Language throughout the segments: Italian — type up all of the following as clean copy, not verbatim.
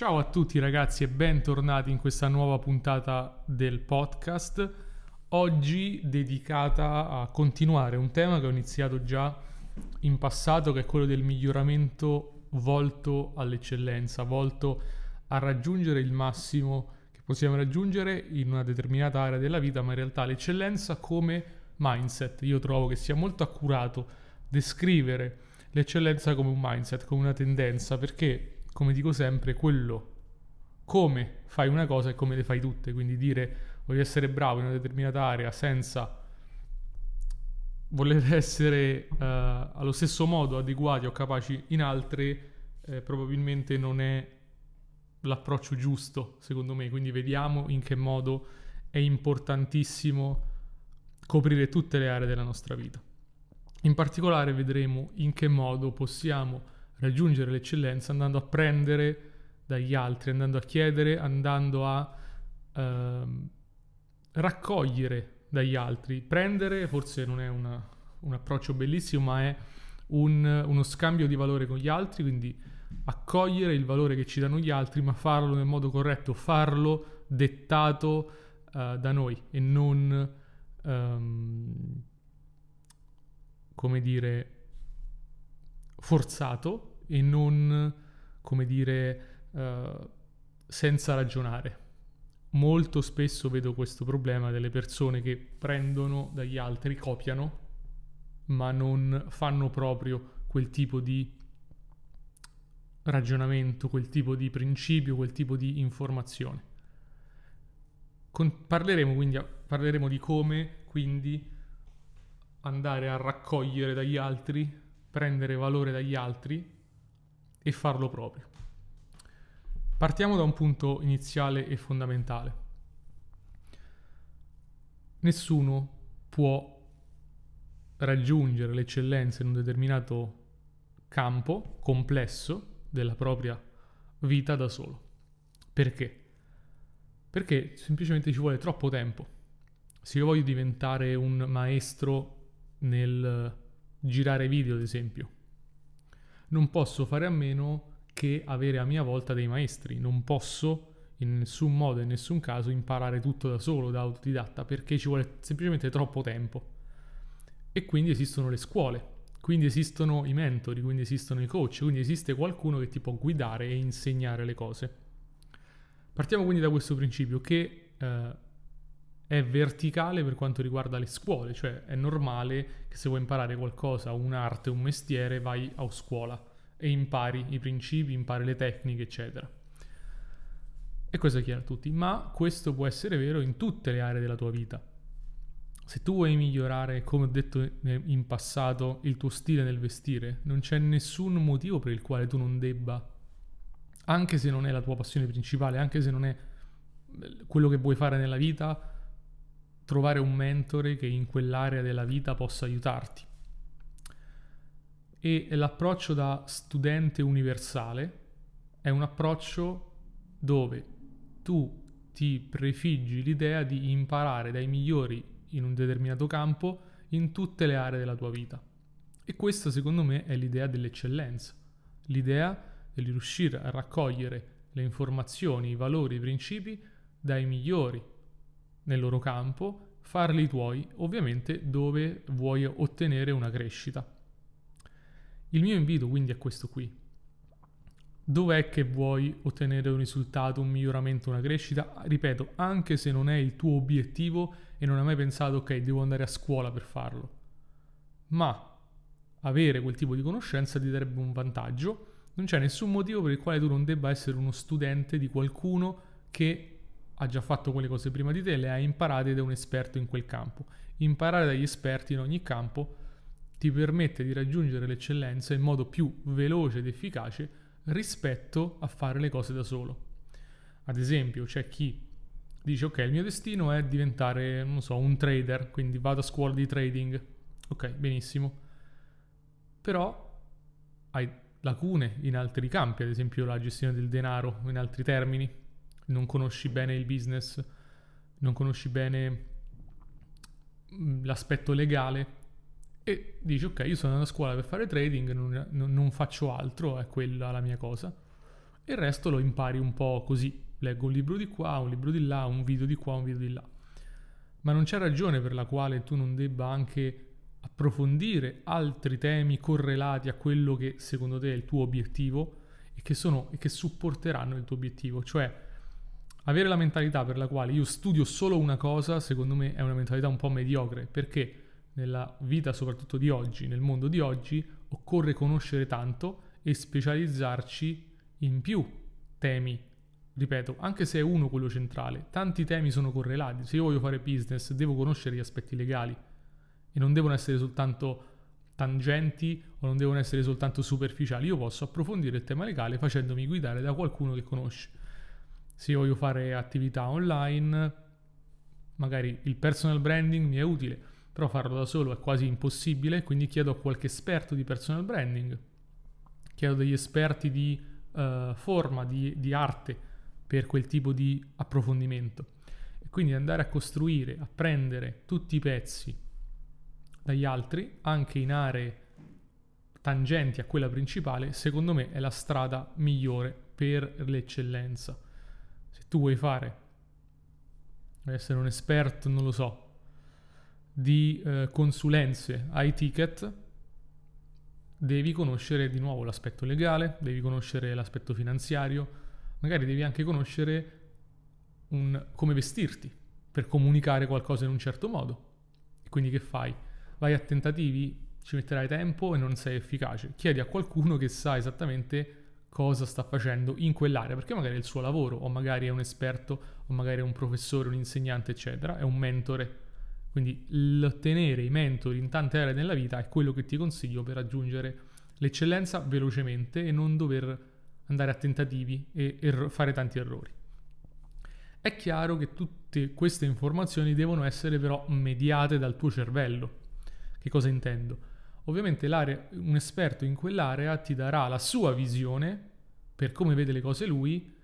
Ciao a tutti ragazzi e bentornati in questa nuova puntata del podcast, oggi dedicata a continuare un tema che ho iniziato già in passato, che è quello del miglioramento volto all'eccellenza, volto a raggiungere il massimo che possiamo raggiungere in una determinata area della vita, ma in realtà l'eccellenza come mindset. Io trovo che sia molto accurato descrivere l'eccellenza come un mindset, come una tendenza, perché come dico sempre, quello come fai una cosa e come le fai tutte. Quindi dire voglio essere bravo in una determinata area senza voler essere allo stesso modo adeguati o capaci in altre, probabilmente non è l'approccio giusto, secondo me. Quindi vediamo in che modo è importantissimo coprire tutte le aree della nostra vita. In particolare vedremo in che modo possiamo raggiungere l'eccellenza andando a prendere dagli altri, andando a chiedere, andando a raccogliere dagli altri. Prendere forse non è un approccio bellissimo, ma è uno scambio di valore con gli altri, quindi accogliere il valore che ci danno gli altri, ma farlo nel modo corretto, farlo dettato da noi e non, forzato e non, senza ragionare. Molto spesso vedo questo problema delle persone che prendono dagli altri, copiano, ma non fanno proprio quel tipo di ragionamento, quel tipo di principio, quel tipo di informazione. Parleremo di come quindi andare a raccogliere dagli altri, prendere valore dagli altri e farlo proprio. Partiamo da un punto iniziale e fondamentale. Nessuno può raggiungere l'eccellenza in un determinato campo complesso della propria vita da solo. Perché? Perché semplicemente ci vuole troppo tempo. Se io voglio diventare un maestro nel girare video, ad esempio, non posso fare a meno che avere a mia volta dei maestri. Non posso in nessun modo, in nessun caso, imparare tutto da solo, da autodidatta, perché ci vuole semplicemente troppo tempo. E quindi esistono le scuole, quindi esistono i mentori, quindi esistono i coach, quindi esiste qualcuno che ti può guidare e insegnare le cose. Partiamo quindi da questo principio che è verticale per quanto riguarda le scuole, cioè è normale che se vuoi imparare qualcosa, un'arte, un mestiere, vai a scuola e impari i principi, impari le tecniche, eccetera. E questo è chiaro a tutti, ma questo può essere vero in tutte le aree della tua vita. Se tu vuoi migliorare, come ho detto in passato, il tuo stile nel vestire, non c'è nessun motivo per il quale tu non debba, anche se non è la tua passione principale, anche se non è quello che vuoi fare nella vita, trovare un mentore che in quell'area della vita possa aiutarti. E l'approccio da studente universale è un approccio dove tu ti prefiggi l'idea di imparare dai migliori in un determinato campo in tutte le aree della tua vita. E questa, secondo me, è l'idea dell'eccellenza, l'idea di riuscire a raccogliere le informazioni, i valori, i principi dai migliori nel loro campo, farli tuoi, ovviamente dove vuoi ottenere una crescita. Il mio invito quindi è questo qui. Dov'è che vuoi ottenere un risultato, un miglioramento, una crescita? Ripeto, anche se non è il tuo obiettivo e non hai mai pensato ok, devo andare a scuola per farlo, ma avere quel tipo di conoscenza ti darebbe un vantaggio. Non c'è nessun motivo per il quale tu non debba essere uno studente di qualcuno che ha già fatto quelle cose prima di te, le hai imparate ed è un esperto in quel campo. Imparare dagli esperti in ogni campo ti permette di raggiungere l'eccellenza in modo più veloce ed efficace rispetto a fare le cose da solo. Ad esempio, c'è chi dice ok, il mio destino è diventare, non so, un trader, quindi vado a scuola di trading. Ok, benissimo. Però hai lacune in altri campi, ad esempio la gestione del denaro, in altri termini. Non conosci bene il business, non conosci bene l'aspetto legale e dici ok, io sono andato a scuola per fare trading, non faccio altro, è quella la mia cosa. il resto lo impari un po' così. Leggo un libro di qua, un libro di là, un video di qua, un video di là. Ma non c'è ragione per la quale tu non debba anche approfondire altri temi correlati a quello che secondo te è il tuo obiettivo e che supporteranno il tuo obiettivo. Cioè, avere la mentalità per la quale io studio solo una cosa, secondo me è una mentalità un po' mediocre, perché nella vita soprattutto di oggi, nel mondo di oggi, occorre conoscere tanto e specializzarci in più temi. Ripeto, anche se è uno quello centrale, tanti temi sono correlati. Se io voglio fare business, devo conoscere gli aspetti legali e non devono essere soltanto tangenti o non devono essere soltanto superficiali. Io posso approfondire il tema legale facendomi guidare da qualcuno che conosce. Se io voglio fare attività online, magari il personal branding mi è utile, però farlo da solo è quasi impossibile, quindi chiedo a qualche esperto di personal branding, chiedo degli esperti di forma, di arte, per quel tipo di approfondimento. E quindi andare a costruire, a prendere tutti i pezzi dagli altri, anche in aree tangenti a quella principale, secondo me è la strada migliore per l'eccellenza. Se tu vuoi fare, vuoi essere un esperto, non lo so, di consulenze ai ticket, devi conoscere di nuovo l'aspetto legale, devi conoscere l'aspetto finanziario, magari devi anche conoscere come vestirti per comunicare qualcosa in un certo modo. E quindi che fai? Vai a tentativi, ci metterai tempo e non sei efficace. Chiedi a qualcuno che sa esattamente cosa sta facendo in quell'area, perché magari è il suo lavoro, o magari è un esperto, o magari è un professore, un insegnante, eccetera, è un mentore. Quindi l'ottenere i mentori in tante aree della vita è quello che ti consiglio per raggiungere l'eccellenza velocemente e non dover andare a tentativi e fare tanti errori. È chiaro che tutte queste informazioni devono essere però mediate dal tuo cervello. Che cosa intendo? Ovviamente un esperto in quell'area ti darà la sua visione per come vede le cose lui,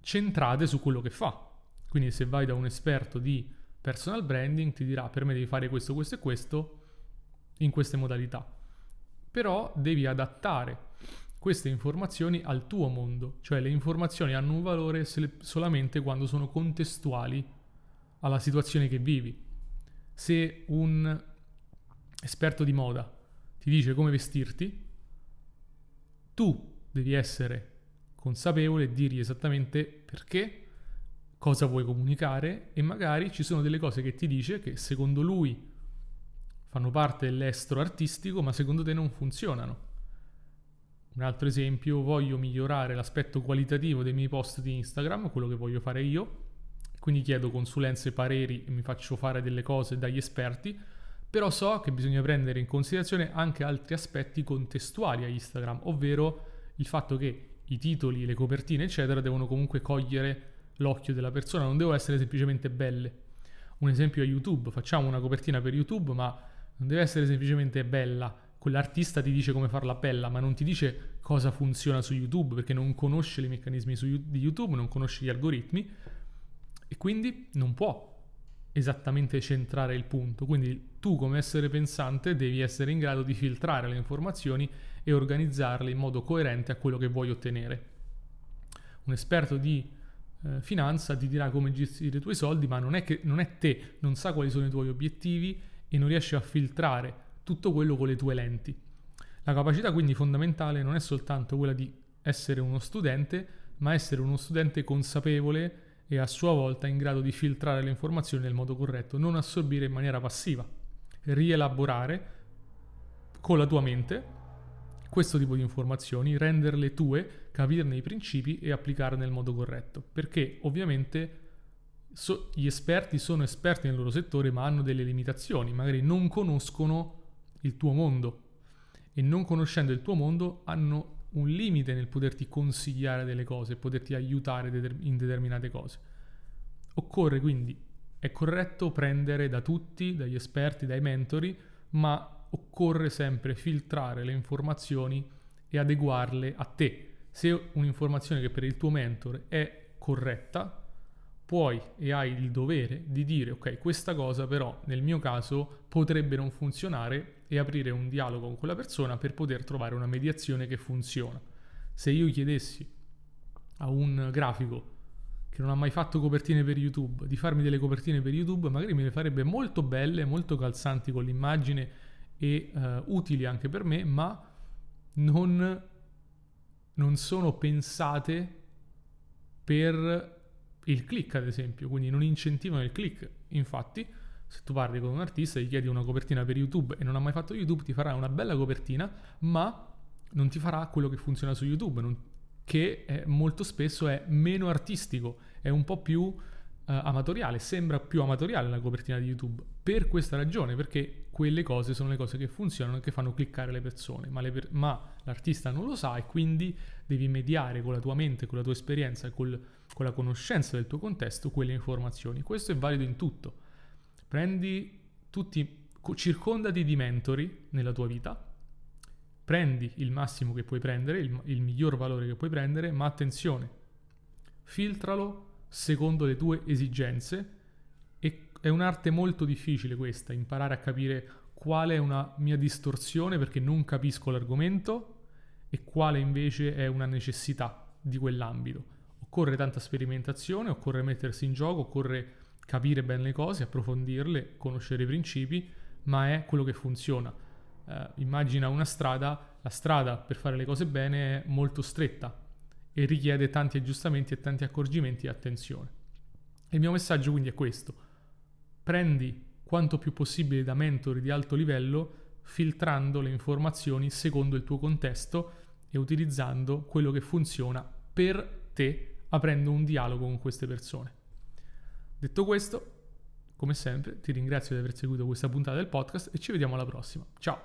centrate su quello che fa. Quindi se vai da un esperto di personal branding ti dirà: per me devi fare questo, questo e questo in queste modalità, però devi adattare queste informazioni al tuo mondo. Cioè, le informazioni hanno un valore solamente quando sono contestuali alla situazione che vivi. Se un esperto di moda ti dice come vestirti, tu devi essere consapevole e dirgli esattamente perché, cosa vuoi comunicare, e magari ci sono delle cose che ti dice che secondo lui fanno parte dell'estro artistico ma secondo te non funzionano. Un altro esempio: voglio migliorare l'aspetto qualitativo dei miei post di Instagram, quello che voglio fare io, quindi chiedo consulenze, pareri e mi faccio fare delle cose dagli esperti, però so che bisogna prendere in considerazione anche altri aspetti contestuali a Instagram, ovvero il fatto che i titoli, le copertine eccetera devono comunque cogliere l'occhio della persona, non devono essere semplicemente belle. Un esempio è YouTube: facciamo una copertina per YouTube ma non deve essere semplicemente bella. Quell'artista ti dice come farla bella, ma non ti dice cosa funziona su YouTube, perché non conosce i meccanismi di YouTube, non conosce gli algoritmi e quindi non può esattamente centrare il punto. Quindi tu, come essere pensante, devi essere in grado di filtrare le informazioni e organizzarle in modo coerente a quello che vuoi ottenere. Un esperto di finanza ti dirà come gestire i tuoi soldi, ma non sa quali sono i tuoi obiettivi e non riesce a filtrare tutto quello con le tue lenti. La capacità quindi fondamentale non è soltanto quella di essere uno studente, ma essere uno studente consapevole e a sua volta in grado di filtrare le informazioni nel modo corretto, non assorbire in maniera passiva, rielaborare con la tua mente questo tipo di informazioni, renderle tue, capirne i principi e applicarle nel modo corretto, perché ovviamente gli esperti sono esperti nel loro settore ma hanno delle limitazioni, magari non conoscono il tuo mondo, e non conoscendo il tuo mondo hanno un limite nel poterti consigliare delle cose, poterti aiutare in determinate cose. Occorre quindi, è corretto prendere da tutti, dagli esperti, dai mentori, ma occorre sempre filtrare le informazioni e adeguarle a te. Se un'informazione che per il tuo mentor è corretta, puoi e hai il dovere di dire: ok, questa cosa però nel mio caso potrebbe non funzionare, e aprire un dialogo con quella persona per poter trovare una mediazione che funziona. se io chiedessi a un grafico che non ha mai fatto copertine per YouTube di farmi delle copertine per YouTube, magari me le farebbe molto belle, molto calzanti con l'immagine e utili anche per me, ma non sono pensate per il click, ad esempio, quindi non incentivano il click. Infatti, se tu parli con un artista e gli chiedi una copertina per YouTube e non ha mai fatto YouTube, ti farà una bella copertina, ma non ti farà quello che funziona su YouTube, che molto spesso è meno artistico, è un po' più amatoriale, sembra più amatoriale la copertina di YouTube, per questa ragione, perché quelle cose sono le cose che funzionano e che fanno cliccare le persone, ma l'artista non lo sa, e quindi devi mediare con la tua mente, con la tua esperienza, con la conoscenza del tuo contesto, quelle informazioni. Questo è valido in tutto. Prendi tutti, circondati di mentori nella tua vita, prendi il massimo che puoi prendere, il miglior valore che puoi prendere, ma attenzione, filtralo secondo le tue esigenze. E è un'arte molto difficile questa, imparare a capire qual è una mia distorsione perché non capisco l'argomento e quale invece è una necessità di quell'ambito. Occorre tanta sperimentazione, occorre mettersi in gioco, occorre capire bene le cose, approfondirle, conoscere i principi, ma è quello che funziona. Immagina una strada, la strada per fare le cose bene è molto stretta e richiede tanti aggiustamenti e tanti accorgimenti e attenzione. Il mio messaggio quindi è questo: prendi quanto più possibile da mentori di alto livello, filtrando le informazioni secondo il tuo contesto e utilizzando quello che funziona per te, aprendo un dialogo con queste persone. Detto questo, come sempre, ti ringrazio di aver seguito questa puntata del podcast e ci vediamo alla prossima. Ciao!